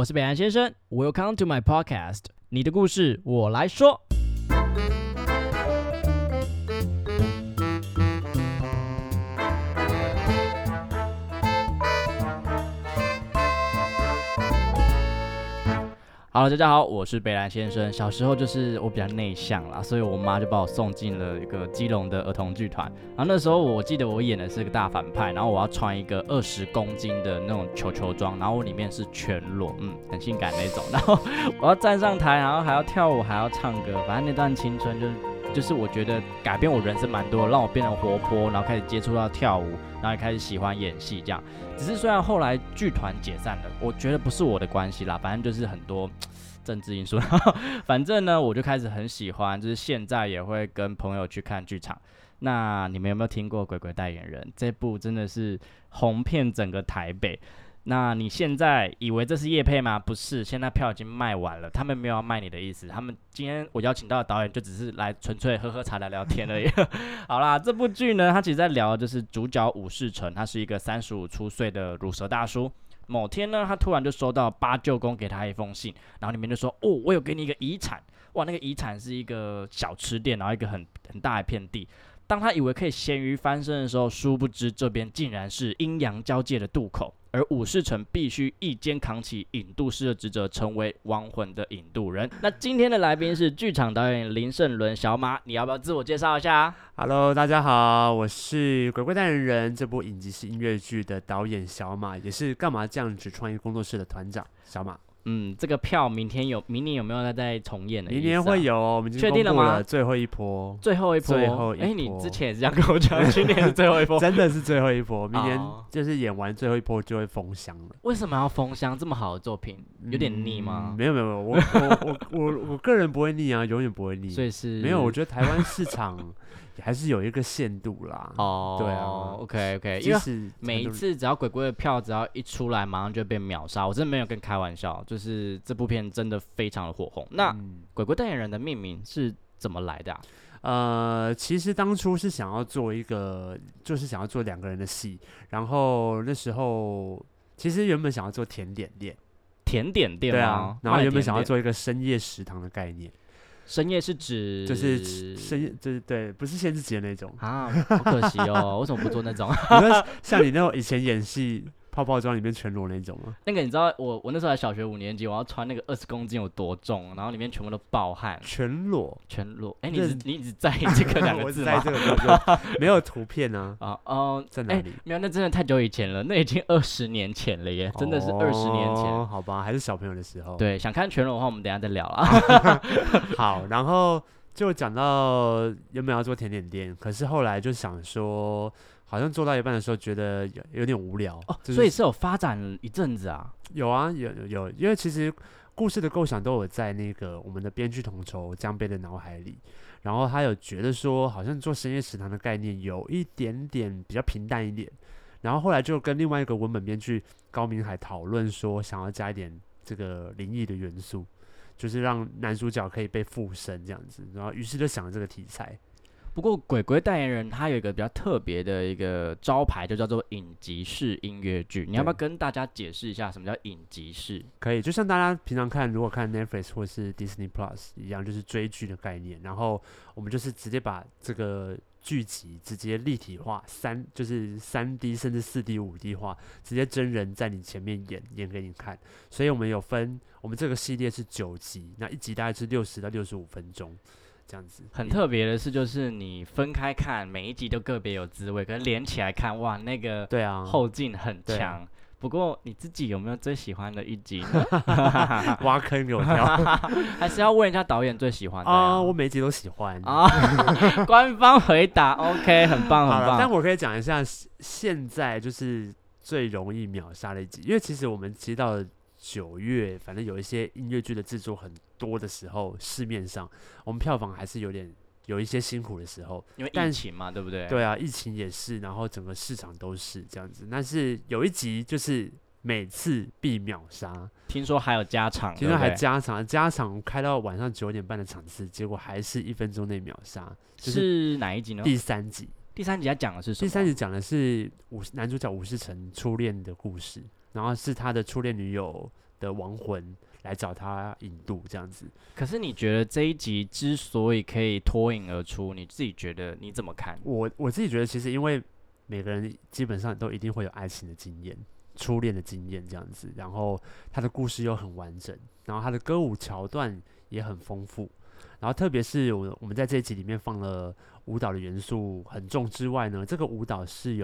我是北岸先生 ，Welcome to my podcast， 你的故事我来说。Hello， 大家好，我是北兰先生。小时候就是我比较内向啦，所以我妈就把我送进了一个基隆的儿童剧团。然后那时候我记得我演的是个大反派，然后我要穿一个20公斤的那种球球装，然后我里面是全裸，很性感那种。然后我要站上台，然后还要跳舞，还要唱歌，反正那段青春就是我觉得改变我人生蛮多，让我变得活泼，然后开始接触到跳舞，然后也开始喜欢演戏这样。只是虽然后来剧团解散了，我觉得不是我的关系啦，反正就是很多政治因素。反正呢，我就开始很喜欢，就是现在也会跟朋友去看剧场。那你们有没有听过《鬼鬼代言人》这部？真的是红遍整个台北。那你现在以为这是业配吗？不是，现在票已经卖完了，他们没有要卖你的意思。他们今天我邀请到的导演就只是来纯粹喝喝茶聊聊天而已。好啦，这部剧呢，他其实在聊的就是主角武世成，他是一个35出岁的乳蛇大叔。某天呢，他突然就收到八舅公给他一封信，然后里面就说：“哦，我有给你一个遗产。”哇，那个遗产是一个小吃店，然后一个很大一片地。当他以为可以咸鱼翻身的时候，殊不知这边竟然是阴阳交界的渡口。而武世成必须一肩扛起引渡师的职责，成为亡魂的引渡人。那今天的来宾是剧场导演林胜伦，小马，你要不要自我介绍一下啊？Hello， 大家好，我是《鬼鬼代言人》这部影集是音乐剧的导演小马，也是干嘛这样子创意工作室的团长小马。这个票明年有没有再重演的意思啊？明年会有，我们已经公布了最后一波，最后一波。你之前也是这样跟我讲，去年是最后一波，真的是最后一波。明年就是演完最后一波就会封箱了。为什么要封箱？这么好的作品，有点腻吗？没有，我个人不会腻啊，永远不会腻。所以是没有，我觉得台湾市场还是有一个限度啦。对啊 ，OK， 因为每一次只要鬼鬼的票只要一出来，马上就被秒杀。我真的没有跟开玩笑，就是这部片真的非常的火红。那鬼鬼代言人的命名是怎么来的啊？其实当初是想要做一个，就是想要做2个人的戏，然后那时候其实原本想要做甜点店对啊，然后原本想要做一个深夜食堂的概念。深夜是指就是深夜，就是对，不是限制级的那种啊，好可惜哦。为什么不做那种？像你那种以前演戏泡泡装里面全裸那种吗？那个你知道我那时候还小学5年级，我要穿那个20公斤有多重，然后里面全部都暴汗，全裸。哎，你只在意这个2个字吗？我只在意这个，没有图片啊。在哪里？没有，那真的太久以前了，那已经20年前了耶，真的是20年前。好吧，还是小朋友的时候。对，想看全裸的话，我们等一下再聊啦。好，然后就讲到原本要做甜点店，可是后来就想说。好像做到一半的时候，觉得有点无聊哦，就是，所以是有发展一阵子啊。有，因为其实故事的构想都有在那个我们的编剧统筹江贝的脑海里，然后他有觉得说，好像做深夜食堂的概念有一点点比较平淡一点，然后后来就跟另外一个文本编剧高明海讨论说，想要加一点这个灵异的元素，就是让男主角可以被附身这样子，然后于是就想了这个题材。不过鬼鬼代言人他有一个比较特别的一个招牌，就叫做影集式音乐剧。你要不要跟大家解释一下什么叫影集式？可以，就像大家平常看，如果看 Netflix 或是 Disney Plus 一样，就是追剧的概念。然后我们就是直接把这个剧集直接立体化，就是3D 甚至4D、5D 化，直接真人在你前面演给你看。所以我们有分，我们这个系列是9集，那一集大概是60到65分钟。这样子很特别的是，就是你分开看，每一集都个别有滋味，可是连起来看，哇，那个后劲很强。不过你自己有没有最喜欢的一集呢？挖坑给我跳，还是要问一下导演最喜欢的啊？我每一集都喜欢啊。官方回答 ，OK， 很棒。但我可以讲一下，现在就是最容易秒杀的一集，因为其实我们接到的。9月，反正有一些音乐剧的制作很多的时候，市面上我们票房还是有一些辛苦的时候，因为疫情嘛，对不对？对啊，疫情也是，然后整个市场都是这样子。但是有一集就是每次必秒杀，听说还有加场，加场开到晚上9点半的场次，结果还是1分钟内秒杀。是哪一集呢？第3集。第3集他讲的是什么？第3集讲的是男主角武世成初恋的故事。然后是他的初恋女友的亡魂来找他引渡这样子。可是你觉得这一集之所以可以脱颖而出，你自己觉得你怎么看？我自己觉得其实因为每个人基本上都一定会有爱情的经验、初恋的经验这样子，然后他的故事又很完整，然后他的歌舞桥段也很丰富，然后特别是我们在这一集里面放了舞蹈的元素很重之外呢，这个舞蹈是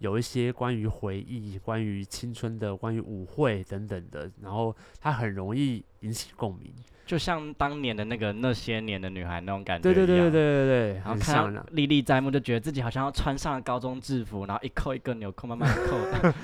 有一些关于回忆、关于青春的、关于舞会等等的，然后它很容易引起共鸣，就像当年的那个那些年的女孩那种感觉一样。对，然后看到历历在目，就觉得自己好像要穿上高中制服，然后一扣一个纽扣，慢慢扣。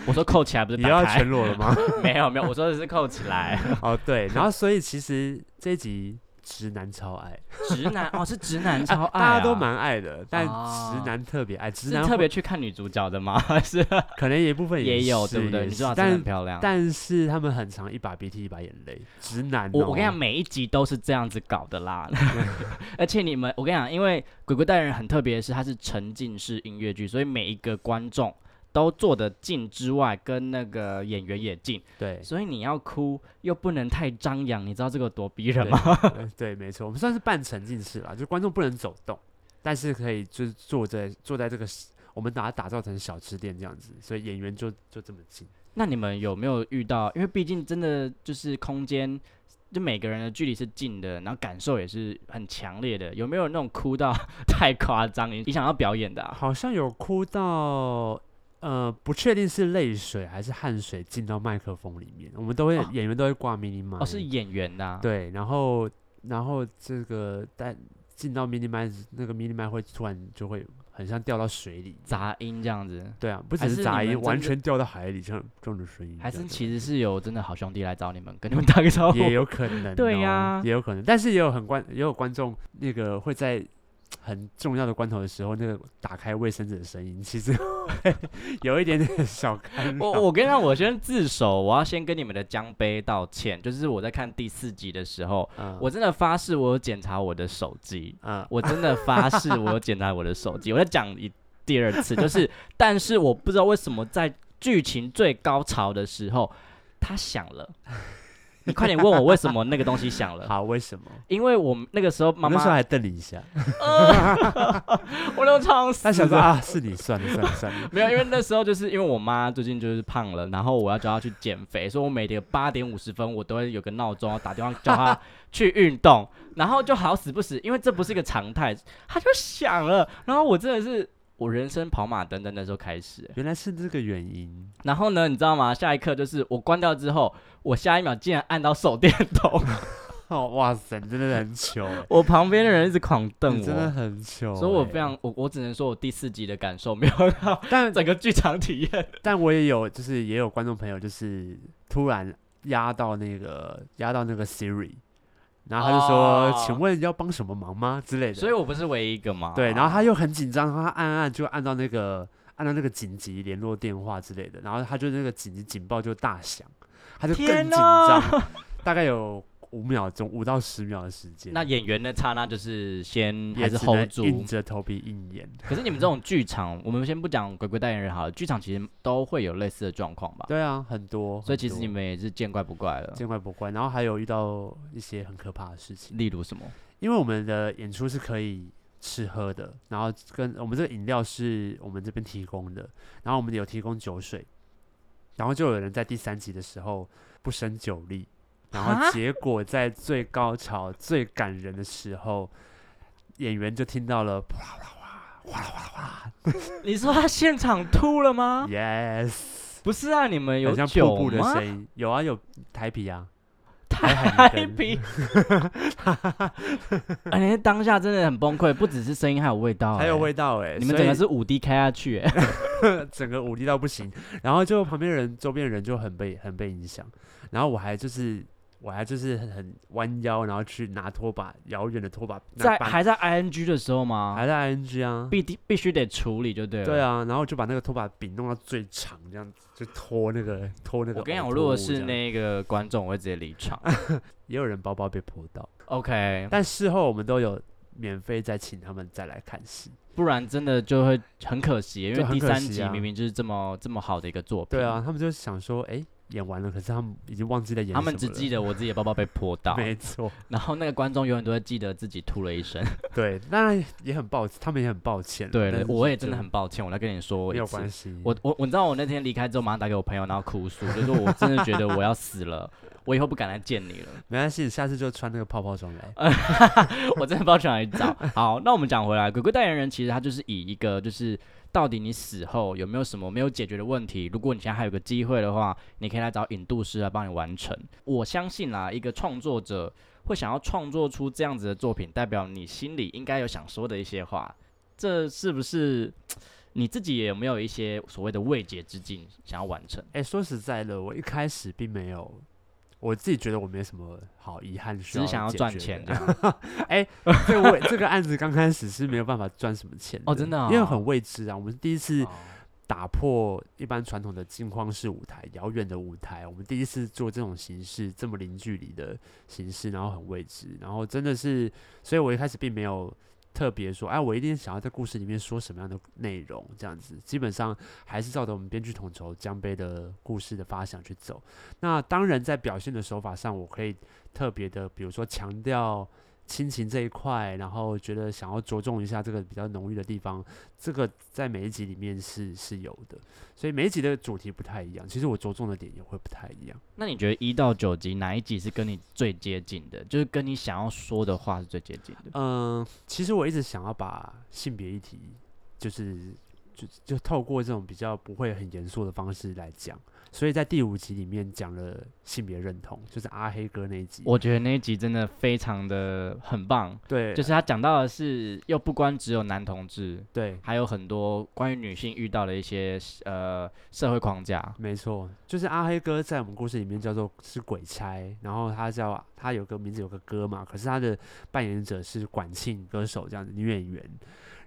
我说扣起来不是打开？你要全裸了吗？没有，我说的是扣起来。哦，对，然后所以其实这一集。直男超爱，直男哦，是直男超爱、啊，大家都蛮爱的，但直男特别爱。直男是特别去看女主角的吗？是可能有一部分也有，对不对？女主角真的很漂亮，但是他们很常一把鼻涕一把眼泪。直男、哦，我跟你讲，每一集都是这样子搞的啦。而且你们，我跟你讲，因为《鬼鬼代言人》很特别的是，它是沉浸式音乐剧，所以每一个观众都做得近之外，跟那个演员也近，对，所以你要哭又不能太张扬，你知道这个多逼人吗？对，没错，我们算是半沉浸式啦，就观众不能走动，但是可以就是坐在这个，我们把它打造成小吃店这样子，所以演员就这么近。那你们有没有遇到？因为毕竟真的就是空间，就每个人的距离是近的，然后感受也是很强烈的。有没有那种哭到太夸张，你想要表演的、啊？好像有哭到。不确定是泪水还是汗水进到麦克风里面，我们都会、演员都会挂 mini mic 哦，是演员的、啊、对，然后这个进到 mini mic 那个 mini mic 会突然就会很像掉到水里杂音这样子，对啊，不只是杂音，完全掉到海里这样的声音，还是其实是有真的好兄弟来找你们，跟你们打个招呼也有可能、哦，对呀、啊，也有可能，但是也有观众那个会在。很重要的关头的时候，那个打开卫生纸的声音，其实有一点点小干扰。我跟你讲，我先自首，我要先跟你们的江杯道歉。就是我在看第4集的时候，我真的发誓我有检查我的手机。我真的发誓我有检查我的手机。我在讲第2次，就是，但是我不知道为什么在剧情最高潮的时候，它响了。你快点问我为什么那个东西响了？好，为什么？因为我那个时候妈妈那时候还瞪你一下，我都超死了。他想说啊，是你算了。没有，因为那时候就是因为我妈最近就是胖了，然后我要叫她去减肥，所以我每天8:50我都会有个闹钟打电话叫她去运动，然后就好死不死，因为这不是一个常态，她就响了，然后我真的是。我人生跑马灯的那时候开始、欸，原来是这个原因。然后呢，你知道吗？下一刻就是我关掉之后，我下一秒竟然按到手电筒。哦、哇塞，你真的很糗！我旁边的人一直狂瞪我，真的很糗。所以我非常，我只能说我第4集的感受没有到，但整个剧场体验。但我也有，就是也有观众朋友，就是突然压到那个 Siri。然后他就说：“请问要帮什么忙吗？”之类的。所以我不是唯一一个嘛。对，然后他又很紧张，然后他按到那个紧急联络电话之类的，然后他就那个紧急警报就大响，他就更紧张，大概有5秒钟，5到10秒的时间。那演员的刹那就是先还是 hold 住，硬着头皮硬演。可是你们这种剧场，我们先不讲鬼鬼代言人好了，剧场其实都会有类似的状况吧？对啊，很多。所以其实你们也是见怪不怪了，见怪不怪。然后还有遇到一些很可怕的事情，例如什么？因为我们的演出是可以吃喝的，然后跟我们这个饮料是我们这边提供的，然后我们有提供酒水，然后就有人在第3集的时候不胜酒力。然后结果在最高潮、最感人的时候，演员就听到了哗啦哗啦哗啦哗啦哗啦。你说他现场吐了吗 ？Yes。不是啊，你们有酒吗？很像瀑布的声音。有啊，有台啤啊。台啤。哎，当下真的很崩溃，不只是声音，还有味道、欸，还有味道哎、欸。你们整个是5D 开下去、欸，整个5D 到不行。然后就旁边人、周边人就很被影响。然后我还就是很弯腰，然后去拿拖把，遥远的拖把。还在 ing 的时候吗？还在 ing 啊，必须得处理就对了。对啊，然后就把那个拖把柄弄到最长，这样就拖那个。我跟你讲，我如果是那个观众，我会直接离场。也有人包包被泼到。OK， 但事后我们都有免费再请他们再来看戏。不然真的就会很可惜，因为第3集明明就是这么好的一个作品。对啊，他们就想说，哎、欸，演完了，可是他们已经忘记在演什么了。他们只记得我自己的包包被泼到，没错。然后那个观众永远都会记得自己吐了一声。对，当然也很抱歉，他们也很抱歉。对，我也真的很抱歉。我来跟你说，没有关系。我知道我那天离开之后，马上打给我朋友，然后哭诉，就说我真的觉得我要死了，我以后不敢来见你了。没关系，下次就穿那个泡泡装来。我真的不知道去哪里找。好，那我们讲回来，鬼鬼代言人其实他就是以一个就是。到底你死后有没有什么没有解决的问题？如果你现在还有个机会的话，你可以来找引渡师来帮你完成。我相信啦，一个创作者会想要创作出这样子的作品，代表你心里应该有想说的一些话。这是不是你自己也有没有一些所谓的未解之境想要完成？说实在的，我一开始并没有。我自己觉得我没什么好遗憾，只是想要赚钱这样。这个案子刚开始是没有办法赚什么钱的哦，真的、哦，因为很未知啊。我们是第一次打破一般传统的镜框式舞台，遥远的舞台，我们第一次做这种形式，这么零距离的形式，然后很未知，然后真的是，所以我一开始并没有特别说，哎，我一定想要在故事里面说什么样的内容，这样子，基本上还是照着我们编剧统筹江杯的故事的发想去走。那当然，在表现的手法上，我可以特别的，比如说强调亲情这一块，然后觉得想要着重一下这个比较浓郁的地方，这个在每一集里面是有的，所以每一集的主题不太一样，其实我着重的点也会不太一样。那你觉得1到9集哪一集是跟你最接近的？就是跟你想要说的话是最接近的？其实我一直想要把性别议题，就透过这种比较不会很严肃的方式来讲，所以在第5集里面讲了性别认同，就是阿黑哥那一集。我觉得那一集真的非常的很棒，对，就是他讲到的是又不光只有男同志，对，还有很多关于女性遇到的一些社会框架。没错，就是阿黑哥在我们故事里面叫做是鬼差，然后他有个名字有个哥嘛，可是他的扮演者是管庆歌手这样子女演员。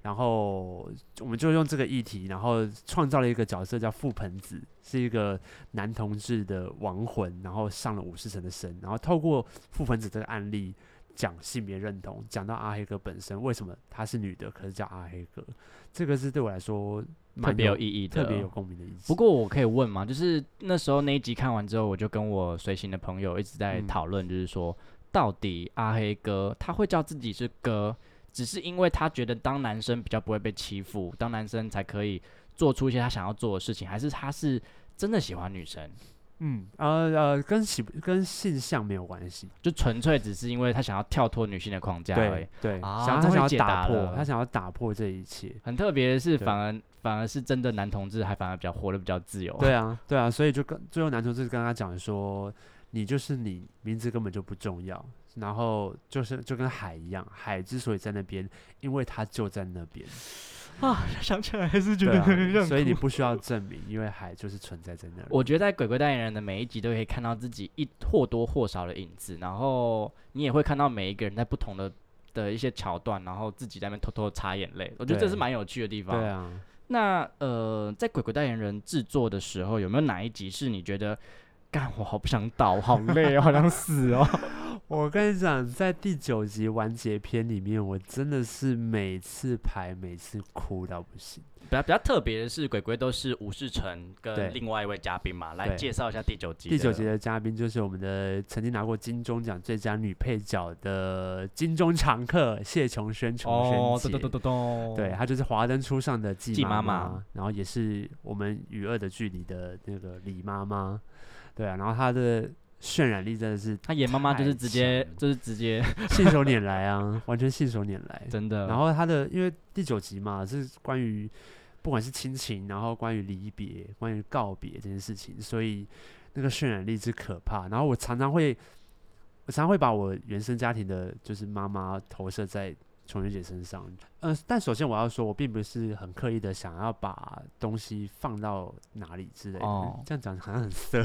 然后我们就用这个议题，然后创造了一个角色叫覆盆子，是一个男同志的亡魂，然后上了50层的身，然后透过覆盆子这个案例讲性别认同，讲到阿黑哥本身为什么他是女的，可是叫阿黑哥，这个是对我来说特别有意义的，特别有共鸣的意思。不过我可以问嘛，就是那时候那一集看完之后，我就跟我随行的朋友一直在讨论，就是说、到底阿黑哥他会叫自己是哥。只是因为他觉得当男生比较不会被欺负，当男生才可以做出一些他想要做的事情，还是他是真的喜欢女生？跟性向没有关系，就纯粹只是因为他想要跳脱女性的框架而已。对，他想要打破这一切。很特别的是，反而是真的男同志还反而比较活得比较自由。对啊，所以就最后男同志跟他讲说，你就是你，名字根本就不重要。然后就跟海一样，海之所以在那边，因为它就在那边啊。想起来还是觉得很认同、所以你不需要证明，因为海就是存在在那里。我觉得在鬼鬼代言人的每一集都可以看到自己一或多或少的影子，然后你也会看到每一个人在不同的一些桥段，然后自己在那边偷偷擦眼泪。我觉得这是蛮有趣的地方。对啊。那在鬼鬼代言人制作的时候，有没有哪一集是你觉得，干我好不想倒，好累哦，好想死哦？我跟你讲，在第9集完结篇里面，我真的是每次排每次哭到不行。比较特别的是，鬼鬼都是吴世成跟另外一位嘉宾嘛，来介绍一下第9集。第9集的嘉宾就是我们的曾经拿过金钟奖最佳女配角的金钟常客谢琼轩，姐。对，她就是《华灯初上》的季妈妈，然后也是我们《与恶的距离》的那个李妈妈。对啊，然后她的渲染力真的是，他演妈妈就是直接信手拈来啊，完全信手拈来，真的。然后他的因为第9集嘛，是关于不管是亲情，然后关于离别、关于告别这件事情，所以那个渲染力是可怕。然后我常常会把我原生家庭的就是妈妈投射在琼轩姐身上，但首先我要说，我并不是很刻意的想要把东西放到哪里之类的。这样讲好像很色，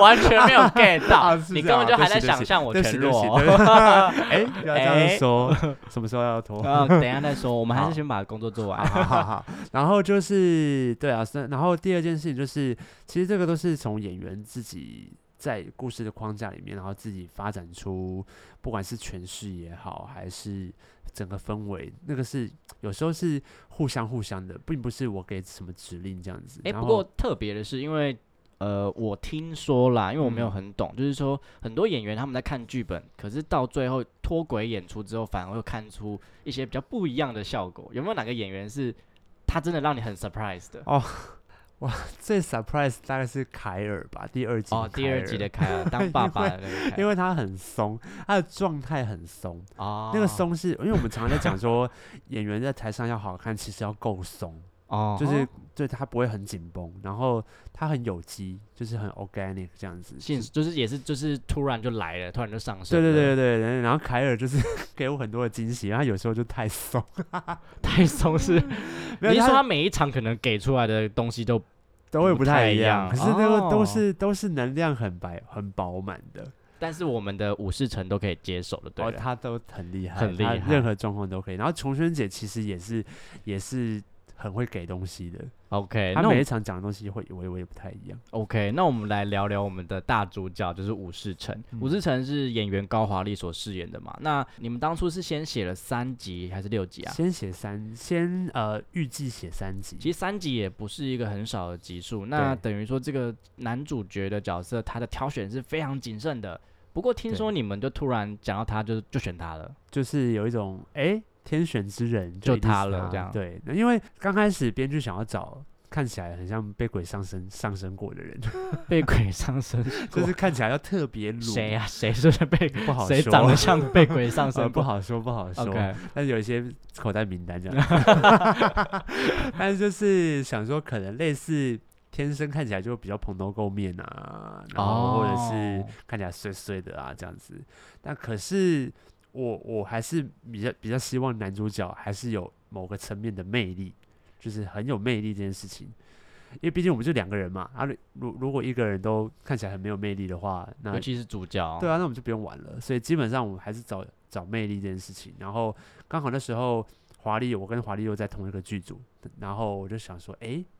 完全没有 get 到，啊、你根本就还在想象我全裸。不要这样说，什么时候要脱？等一下再说，我们还是先把工作做完。好，然后就是对啊，然后第二件事情就是，其实这个都是从演员自己。在故事的框架里面，然后自己发展出，不管是诠释也好，还是整个氛围，那个是有时候是互相的，并不是我给什么指令这样子。不过特别的是，因为我听说啦，因为我没有很懂，就是说很多演员他们在看剧本，可是到最后脱轨演出之后，反而会看出一些比较不一样的效果。有没有哪个演员是他真的让你很 surprise 的？哦，哇，最 surprise 大概是凯尔吧，第二集的凯尔。哦，第二集的凯尔当爸爸的那个凯尔，因为他很松，他的状态很松。哦，那个松是因为我们常常在讲说，演员在台上要好看，其实要够松。哦，就是对他不会很紧绷，然后他很有机，就是很 organic 这样子，就是也是就是突然就来了，突然就上升。对，然后凯尔就是给我很多的惊喜，然后有时候就太松，太松是，你是说他每一场可能给出来的东西都会不太一样，可是那个都是能量很饱满的。但是我们的武士城都可以接手的，对，他都很厉害，很厉害，任何状况都可以。然后琼轩姐其实也是。很会给东西的 ，OK， 他每一场讲的东西会微微不太一样。OK， 那我们来聊聊我们的大主角，就是武士城。武士城是演员高华丽所饰演的嘛？那你们当初是先写了3集还是6集啊？先预计写3集。其实3集也不是一个很少的集数，那等于说这个男主角的角色，他的挑选是非常谨慎的。不过听说你们就突然讲到他就选他了，就是有一种天选之人就他了，这样对。因为刚开始编剧想要找看起来很像被鬼上身过的人，被鬼上身就是看起来要特别鲁。谁啊？谁就是被不好说，谁长得像被鬼上身不好说。Okay. 但是有一些口袋名单这样，但是就是想说可能类似。天生看起来就比较蓬头垢面啊，然后或者是看起来衰衰的啊这样子，但可是我还是比较希望男主角还是有某个层面的魅力，就是很有魅力这件事情，因为毕竟我们就2个人嘛，啊，如果一个人都看起来很没有魅力的话，那尤其是主角，对啊，那我们就不用玩了，所以基本上我们还是找魅力这件事情，然后刚好那时候华丽，我跟华丽又在同一个剧组，然后我就想说，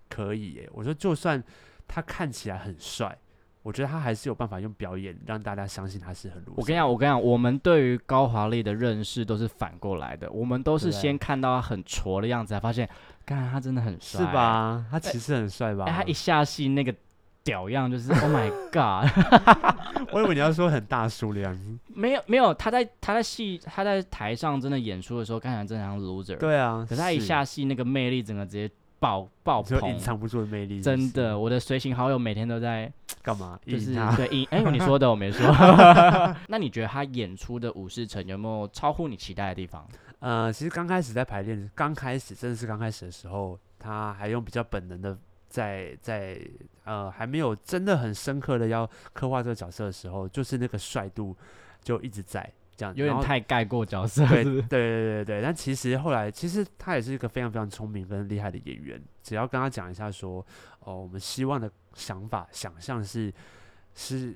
可以耶！我说，就算他看起来很帅，我觉得他还是有办法用表演让大家相信他是很鲁。我跟你讲，我们对于高华丽的认识都是反过来的，我们都是先看到他很挫的样子，才发现，干他真的很帅，是吧？他其实很帅吧？他一下戏那个屌样就是 ，Oh my God！ 我以为你要说很大叔的样子，没有，他在台上真的演出的时候，看起来真的像 loser。对啊，可是他一下戏那个魅力，整个直接。爆棚，就隐藏不住的魅力是不是？真的，我的随行好友每天都在干嘛？就是对，你说的我没说。那你觉得他演出的武士城有没有超乎你期待的地方？其实刚开始在排练，刚开始的时候，他还用比较本能的在还没有真的很深刻的要刻画这个角色的时候，就是那个帅度就一直在。有点太盖过角色，对。但其实后来，其实他也是一个非常非常聪明跟厉害的演员。只要跟他讲一下说，我们希望的想法、想象是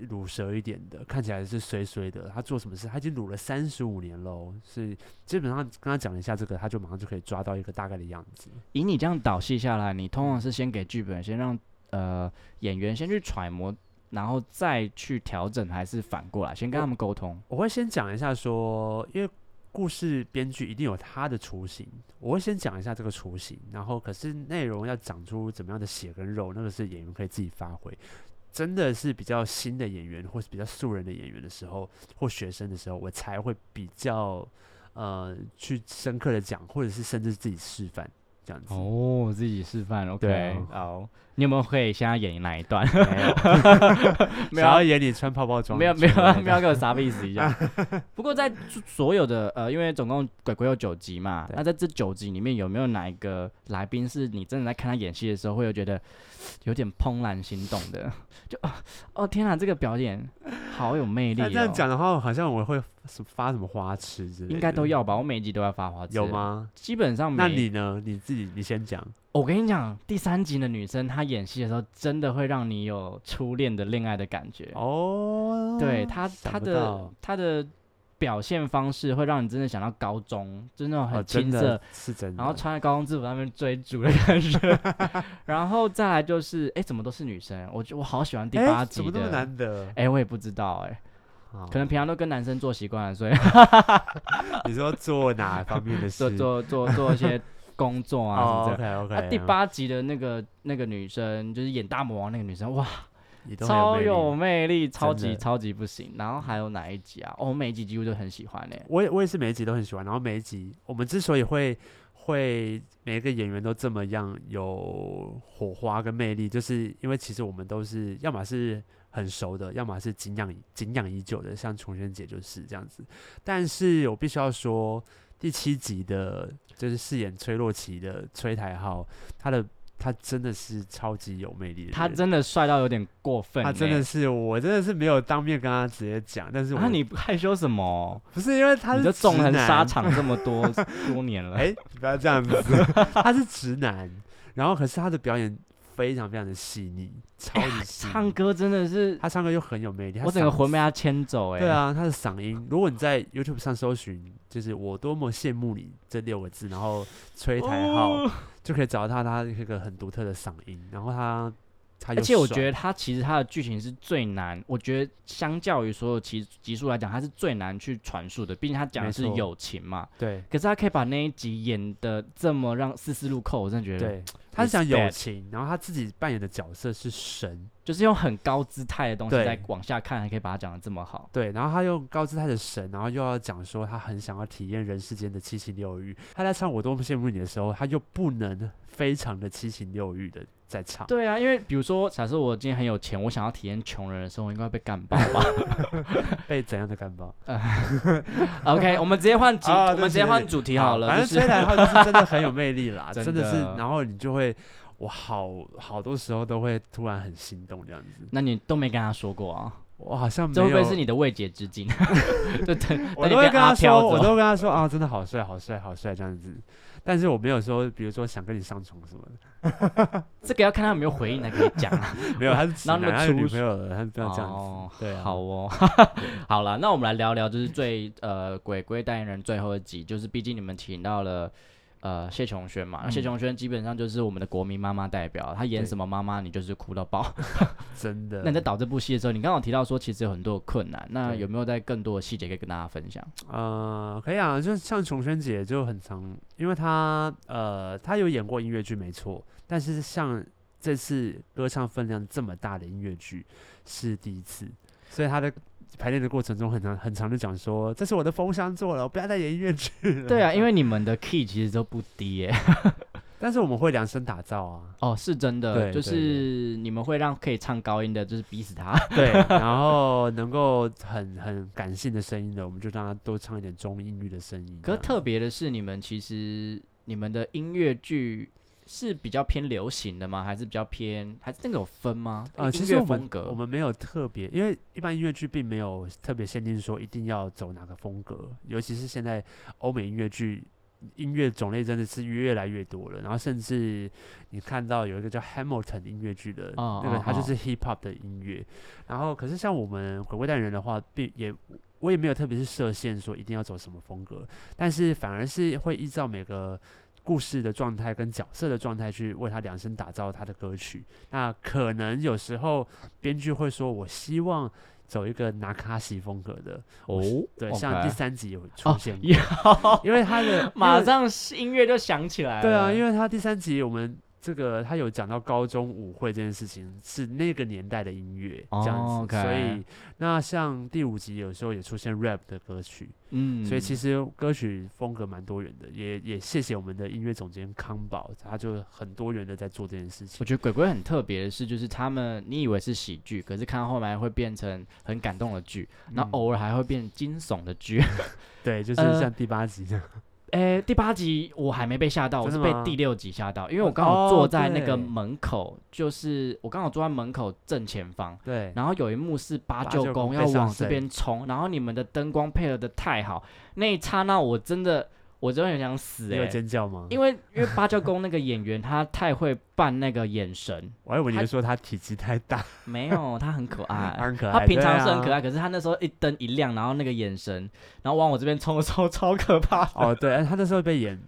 鲁蛇一点的，看起来是衰衰的。他做什么事，他已经鲁了35年喽，是基本上跟他讲一下这个，他就马上就可以抓到一个大概的样子。以你这样导戏下来，你通常是先给剧本，先让演员先去揣摩。然后再去调整，还是反过来先跟他们沟通？我会先讲一下说，因为故事编剧一定有他的雏形，我会先讲一下这个雏形，然后可是内容要长出怎么样的血跟肉，那个是演员可以自己发挥。真的是比较新的演员，或是比较素人的演员的时候，或学生的时候，我才会比较去深刻的讲，或者是甚至自己示范。自己示范 ，OK， 好，你有没有可以现在演哪一段？没有，想要演你穿泡泡装，没有，给我傻逼死一下。不过在所有的因为总共鬼鬼有9集嘛，那在这9集里面有没有哪一个来宾是你真的在看他演戏的时候会有觉得有点怦然心动的？就天啊，这个表演好有魅力哦！那这样讲的话，好像我会发什么花痴之类的，应该都要吧？我每一集都要发花痴，有吗？基本上没。那你呢？你自己，你先讲。我跟你讲，第3集的女生，她演戏的时候，真的会让你有初恋的恋爱的感觉哦。对，她的表现方式会让你真的想到高中，就是那种很青涩，是真的。然后穿着高中制服在那边追逐的感觉。然后再来就是，怎么都是女生？我好喜欢第8集的，怎么那么难得？我也不知道可能平常都跟男生做习惯了，所以你说做哪方面的事？做一些工作啊什么的。OK。第8集的那个女生，就是演大魔王那个女生，哇，超有魅力，超级超级不行。然后还有哪一集啊？哦，每一集几乎都很喜欢嘞、欸。我也是每一集都很喜欢。然后每一集我们之所以会每一个演员都这么样有火花跟魅力，就是因为其实我们都是要么是很熟的，要么是敬仰已久的，像琼轩姐就是这样子。但是我必须要说，第7集的就是饰演崔洛奇的崔台浩，他真的是超级有魅力的，他真的帅到有点过分、欸。他真的是，我真的是没有当面跟他直接讲，但是我……你害羞什么？不是因为他是直男，你就纵横沙场这么多年了，你不要这样子。他是直男，然后可是他的表演非常非常的细腻，超级细腻。唱歌真的是，他唱歌又很有魅力，我整个魂被他牵走哎。对啊，他的嗓音，如果你在 YouTube 上搜寻，就是我多么羡慕你这6个字，然后崔台浩。哦就可以找到他这个很独特的嗓音，然后他又而且我觉得他其实他的剧情是最难，我觉得相较于所有集数来讲，他是最难去传述的，毕竟他讲的是友情嘛。对。可是他可以把那一集演的这么让丝入扣，我真的觉得。对。他是讲友情，然后他自己扮演的角色是神，就是用很高姿态的东西再往下看，还可以把他讲得这么好。对，然后他用高姿态的神，然后又要讲说他很想要体验人世间的七情六欲。他在唱《我多么羡慕你》的时候，他又不能非常的七情六欲的在唱。对啊，因为比如说，假设我今天很有钱，我想要体验穷人的生活，应该会被干爆吧？被怎样的干爆？OK， 我们直接换主，我们直接换主题好了。反正崔台浩就是真的很有魅力啦，真的是，然后你就会。我好多时候都会突然很心动这样子。那你都没跟他说过啊？我好像没有。这会不会是你的未解之境？我都会跟他说，啊，真的好帅，好帅，好帅这样子。但是我没有说，比如说想跟你上床什么的。这个要看他有没有回应才可以讲啊。没有，他是直男，他有女朋友了，他不要这样子。哦对啊、好哦，好了，那我们来聊聊，就是最鬼鬼代言人最后一集，就是毕竟你们请到了。谢琼轩嘛，那谢琼轩基本上就是我们的国民妈妈代表，她演什么妈妈，你就是哭到爆，真的。那你在导这部戏的时候，你刚好提到说其实有很多困难，那有没有在更多的细节可以跟大家分享？可以啊，就像琼轩姐就很常，因为她有演过音乐剧没错，但是像这次歌唱分量这么大的音乐剧是第一次，所以她的。排练的过程中很常就讲说，这是我的风箱做了，我不要再演音乐剧了。对啊，因为你们的 key 其实都不低耶、欸，但是我们会量身打造啊。哦，是真的，就是你们会让可以唱高音的，就是逼死他。对，然后能够很感性的声音的，我们就让他多唱一点中音域的声音。可是特别的是，你们的音乐剧。是比较偏流行的吗？还是比较偏？还是那个有分吗？音乐风格我们没有特别，因为一般音乐剧并没有特别限定说一定要走哪个风格，尤其是现在欧美音乐剧音乐种类真的是越来越多了。然后甚至你看到有一个叫 Hamilton 音乐剧的，那个它就是 hip hop 的音乐。然后可是像我们鬼鬼代言人的话，我也没有特别是设限说一定要走什么风格，但是反而是会依照每个。故事的状态跟角色的状态去为他量身打造他的歌曲，那可能有时候编剧会说我希望走一个拿卡西风格的哦，对，像第3集有出现过，因为他的马上音乐就响起来了。对啊，因为他第3集我们这个他有讲到高中舞会这件事情是那个年代的音乐这样子， 所以那像第5集有时候也出现 rap 的歌曲，所以其实歌曲风格蛮多元的，也谢谢我们的音乐总监康宝，他就很多元的在做这件事情。我觉得鬼鬼很特别的是，就是他们你以为是喜剧，可是看到后来会变成很感动的剧，那偶尔还会变惊悚的剧。对，就是像第8集这样。第8集我还没被吓到，我是被第6集吓到，因为我刚好坐在那个门口，就是我刚好坐在门口正前方，对，然后有一幕是八舅公要往这边冲，然后你们的灯光配合的太好，那一刹那我真的很想死。你有尖叫吗？因为八舅公那个演员他太会扮那个眼神，我还以为你说他体积太大，没有，他很可爱，很可爱。他平常是很可爱，可是他那时候一灯一亮，然后那个眼神，然后往我这边冲的时候超可怕的。哦，对，他那时候被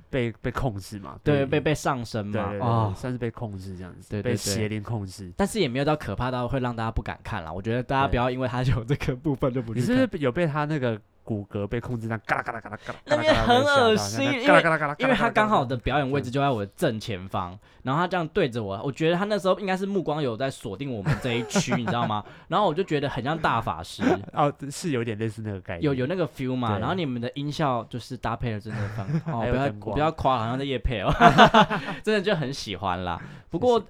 控制嘛，对，被上身嘛，对哦，算是被控制这样子，对，被邪灵控制。但是也没有到可怕到会让大家不敢看啦，我觉得大家不要因为他有这个部分就不去看。你是不是有被他那个？骨骼被控制在嘎啦嘎啦嘎啦嘎啦，那边很恶心，因为他刚好的表演位置就在我的正前方，然后他这样对着我，我觉得他那时候应该是目光有在锁定我们这一区，你知道吗？然后我就觉得很像大法师，哦，是有点类似那个概念，有那个 feel 嘛。然后你们的音效就是搭配了真的很，哦，不要夸，好像在业配哦，真的就很喜欢啦。不过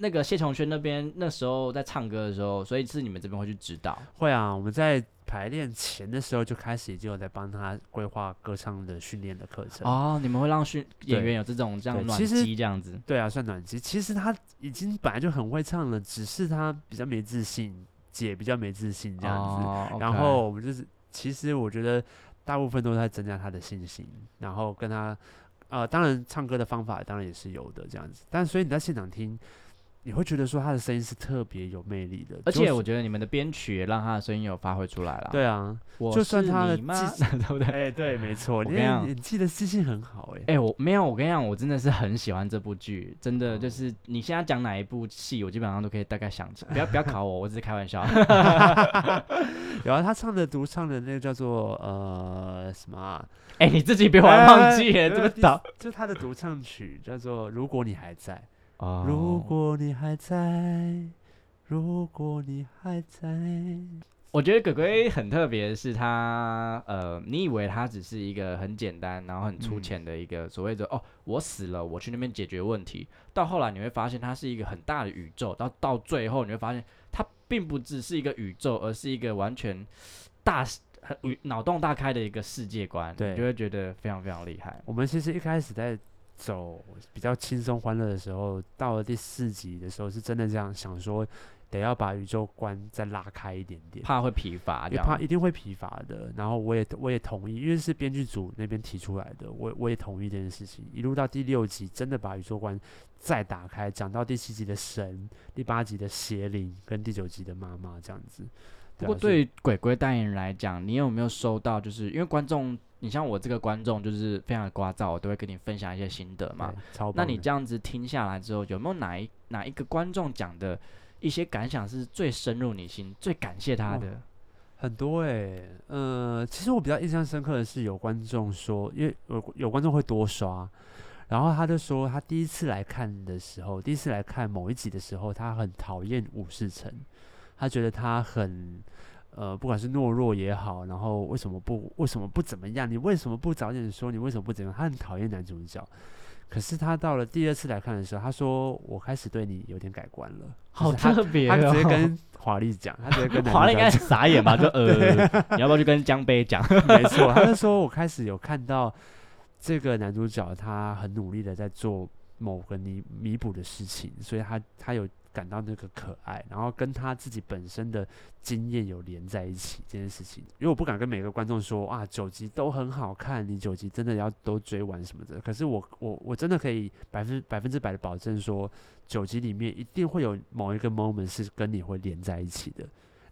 那个谢琼轩那边那时候在唱歌的时候，所以是你们这边会去指导？会啊，我们在排练前的时候就开始已经有在帮他规划歌唱的训练的课程。哦，你们会让演员有这样暖机这样子？对啊，算暖机。其实他已经本来就很会唱了，只是他比较没自信，姐比较没自信这样子。哦 okay，然后我们就是，其实我觉得大部分都在增加他的信心，然后跟他当然唱歌的方法当然也是有的这样子。但所以你在现场听，你会觉得说他的声音是特别有魅力的，而且我觉得你们的编曲也让他的声音有发挥出来了。对啊，就算他的对不对？哎，对，没错，你演技的记性很好哎。哎，我没有，我跟你讲，我真的是很喜欢这部剧，真的就是你现在讲哪一部戏，我基本上都可以大概想起。不要考我，我只是开玩笑。有啊，他唱的独唱的那个叫做什么啊？哎，你自己别忘记耶，这么早就他的独唱曲叫做《如果你还在》。Oh， 如果你还在，如果你还在，我觉得鬼鬼很特别的是他，你以为他只是一个很简单，然后很粗浅的一个所谓的哦，我死了，我去那边解决问题。到后来你会发现，它是一个很大的宇宙。到最后你会发现，它并不只是一个宇宙，而是一个完全脑洞大开的一个世界观。对，你就会觉得非常非常厉害。我们其实一开始在走比较轻松欢乐的时候，到了第4集的时候，是真的这样想说，得要把宇宙观再拉开一点点，怕会疲乏，怕一定会疲乏的。然后我也同意，因为是编剧组那边提出来的，我也同意这件事情。一路到第6集，真的把宇宙观再打开，讲到第7集的神，第8集的邪灵，跟第9集的妈妈这样子。不过对于鬼鬼代言人来讲，你有没有收到？就是因为观众。你像我这个观众就是非常的聒噪，我都会跟你分享一些心得嘛。那你这样子听下来之后，有没有哪一个观众讲的一些感想是最深入你心、最感谢他的？很多欸，其实我比较印象深刻的是有观众说，因为有观众会多刷，然后他就说他第一次来看某一集的时候，他很讨厌武士城，他觉得他很。不管是懦弱也好，然后为什么不怎么样？你为什么不早点说？你为什么不怎么样？他很讨厌男主角，可是他到了第2次来看的时候，他说：“我开始对你有点改观了。”好特别哦！他直接跟华丽讲，他直接跟华丽应该傻眼吧？就你要不要去跟江杯讲？没错，他就说我开始有看到这个男主角，他很努力的在做某个弥补的事情，所以他有。感到那个可爱，然后跟他自己本身的经验有连在一起这件事情，因为我不敢跟每个观众说啊，9集都很好看，你9集真的要都追完什么的。可是我真的可以百分之百的保证说，9集里面一定会有某一个 moment 是跟你会连在一起的，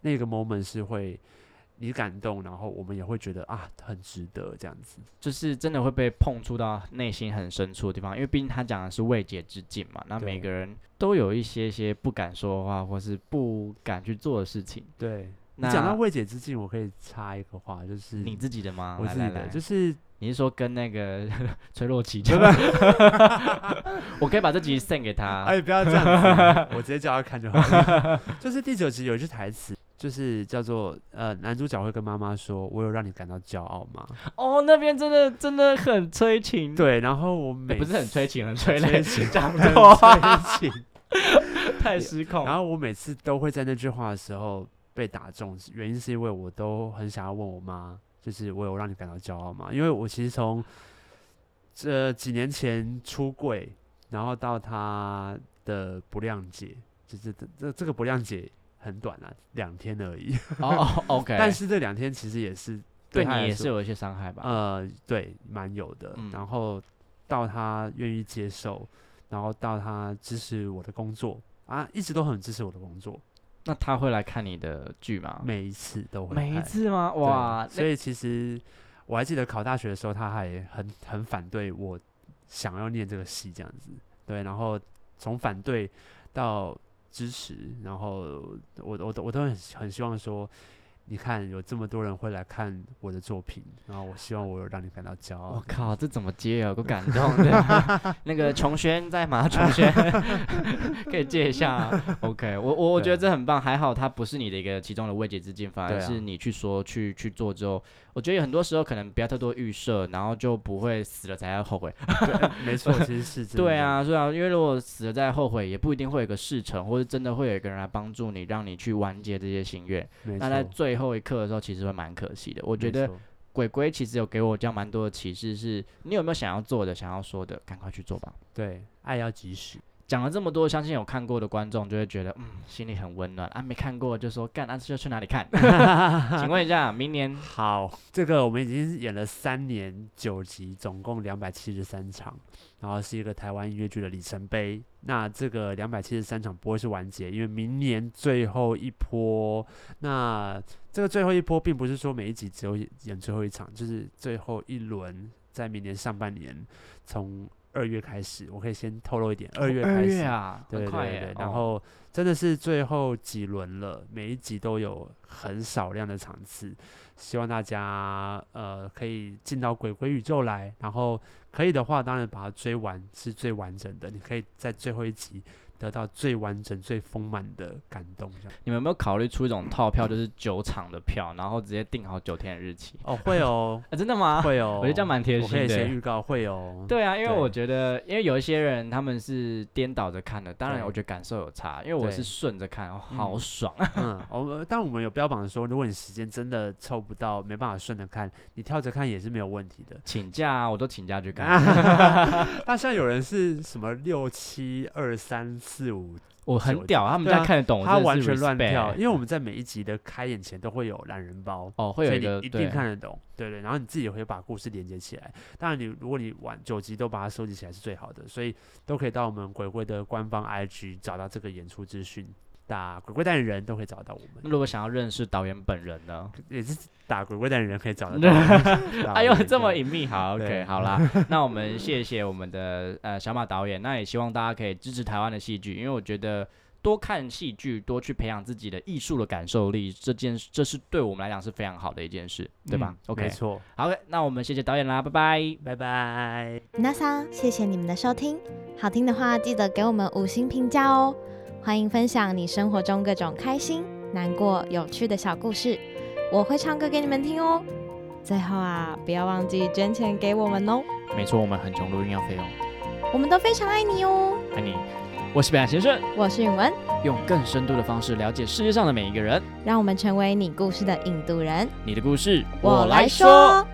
那个 moment 是会你感动，然后我们也会觉得啊，很值得这样子，就是真的会被碰触到内心很深处的地方，因为毕竟他讲的是未解之境嘛，那每个人。都有一些不敢说的话，或是不敢去做的事情。对，你讲到未解之境，我可以插一个话，就是你自己的吗？我自己的，来就是你是说跟那个崔洛奇讲？我可以把这集send给他。哎，不要这样子，我直接叫他看就好了。就是第9集有一句台词。就是叫做男主角会跟妈妈说：“我有让你感到骄傲吗？”哦，那边真的很催情。对，然后我不是很催情，很催泪，讲错话，太失控。然后我每次都会在那句话的时候被打中，原因是因为我都很想要问我妈，就是我有让你感到骄傲吗？因为我其实从这几年前出柜，然后到她的不谅解，就是这个不谅解。很短啊，2天而已。哦 ，OK。但是这2天其实也是对你也是有一些伤害吧？对，蛮有的。然后到他愿意接受，然后到他支持我的工作啊，一直都很支持我的工作。那他会来看你的剧吗？每一次都会看。每一次吗？哇！所以其实我还记得考大学的时候，他还很反对我想要念这个戏这样子。对，然后从反对到。支持，然后我都很希望说，你看有这么多人会来看我的作品，然后我希望我有让你感到骄傲。我靠，这怎么接啊？够感动的。那个琼轩在吗？琼轩可以接一下、啊。OK， 我觉得这很棒，还好它不是你的一个其中的未解之境，反而是你去说、去做之后，我觉得很多时候可能不要太多预设，然后就不会死了才要后悔。对，没错，其实是真的。对啊，对啊，因为如果死了再后悔，也不一定会有一个事成，或者真的会有一个人来帮助你，让你去完结这些心愿。那在最后一刻的时候，其实会蛮可惜的。我觉得鬼鬼其实有给我这样蛮多的启示，是你有没有想要做的、想要说的，赶快去做吧。对，爱要及时。讲了这么多，相信有看过的观众就会觉得，心里很温暖啊。没看过就说干，就去哪里看？请问一下，明年好，这个我们已经演了3年9集，总共273场，然后是一个台湾音乐剧的里程碑。那这个273场不会是完结，因为明年最后一波。那这个最后一波，并不是说每一集只有演最后一场，就是最后一轮，在明年上半年从2月开始，我可以先透露一点。2月开始，2月啊，对对对，然后真的是最后几轮了，每一集都有很少量的场次，希望大家可以进到鬼鬼宇宙来，然后可以的话，当然把它追完是最完整的，你可以在最后一集得到最完整、最丰满的感动。你们有没有考虑出一种套票，就是9场的票，然后直接定好9天的日期？哦，会哦。真的吗？会哦。我觉得这样蛮贴心的。我可以先预告会哦。对啊，因为我觉得，因为有一些人他们是颠倒着看的，当然我觉得感受有差，因为我是顺着看，好爽。但我们有标榜说，如果你时间真的凑不到，没办法顺着看，你跳着看也是没有问题的。请假啊，我都请假去看。那像有人是什么6、7、2、3、4、5，我很屌，他们在看得懂，他完全乱跳，因为我们在每一集的开演前都会有懒人包，会有一个，所以你一定看得懂，对对，然后你自己会把故事连接起来。当然，如果你玩9集都把它收集起来是最好的，所以都可以到我们鬼鬼的官方 IG 找到这个演出资讯。打鬼鬼代理人都可以找到我们。那如果想要认识导演本人呢，也是打鬼鬼代理人可以找得到。哎呦，这么隐秘，好 ，OK， 好啦。那我们谢谢我们的小马导演，那也希望大家可以支持台湾的戏剧，因为我觉得多看戏剧，多去培养自己的艺术的感受力，这是对我们来讲是非常好的一件事，对吧？ OK， 没错。好，那我们谢谢导演啦，拜拜，拜拜。皆さん，谢谢你们的收听，好听的话记得给我们5星评价哦。欢迎分享你生活中各种开心、难过、有趣的小故事，我会唱歌给你们听哦。最后啊，不要忘记捐钱给我们哦。没错，我们很穷，录音要费用。我们都非常爱你哦，爱你。我是北岸先生，我是允文，用更深度的方式了解世界上的每一个人，让我们成为你故事的引渡人。你的故事，我来说。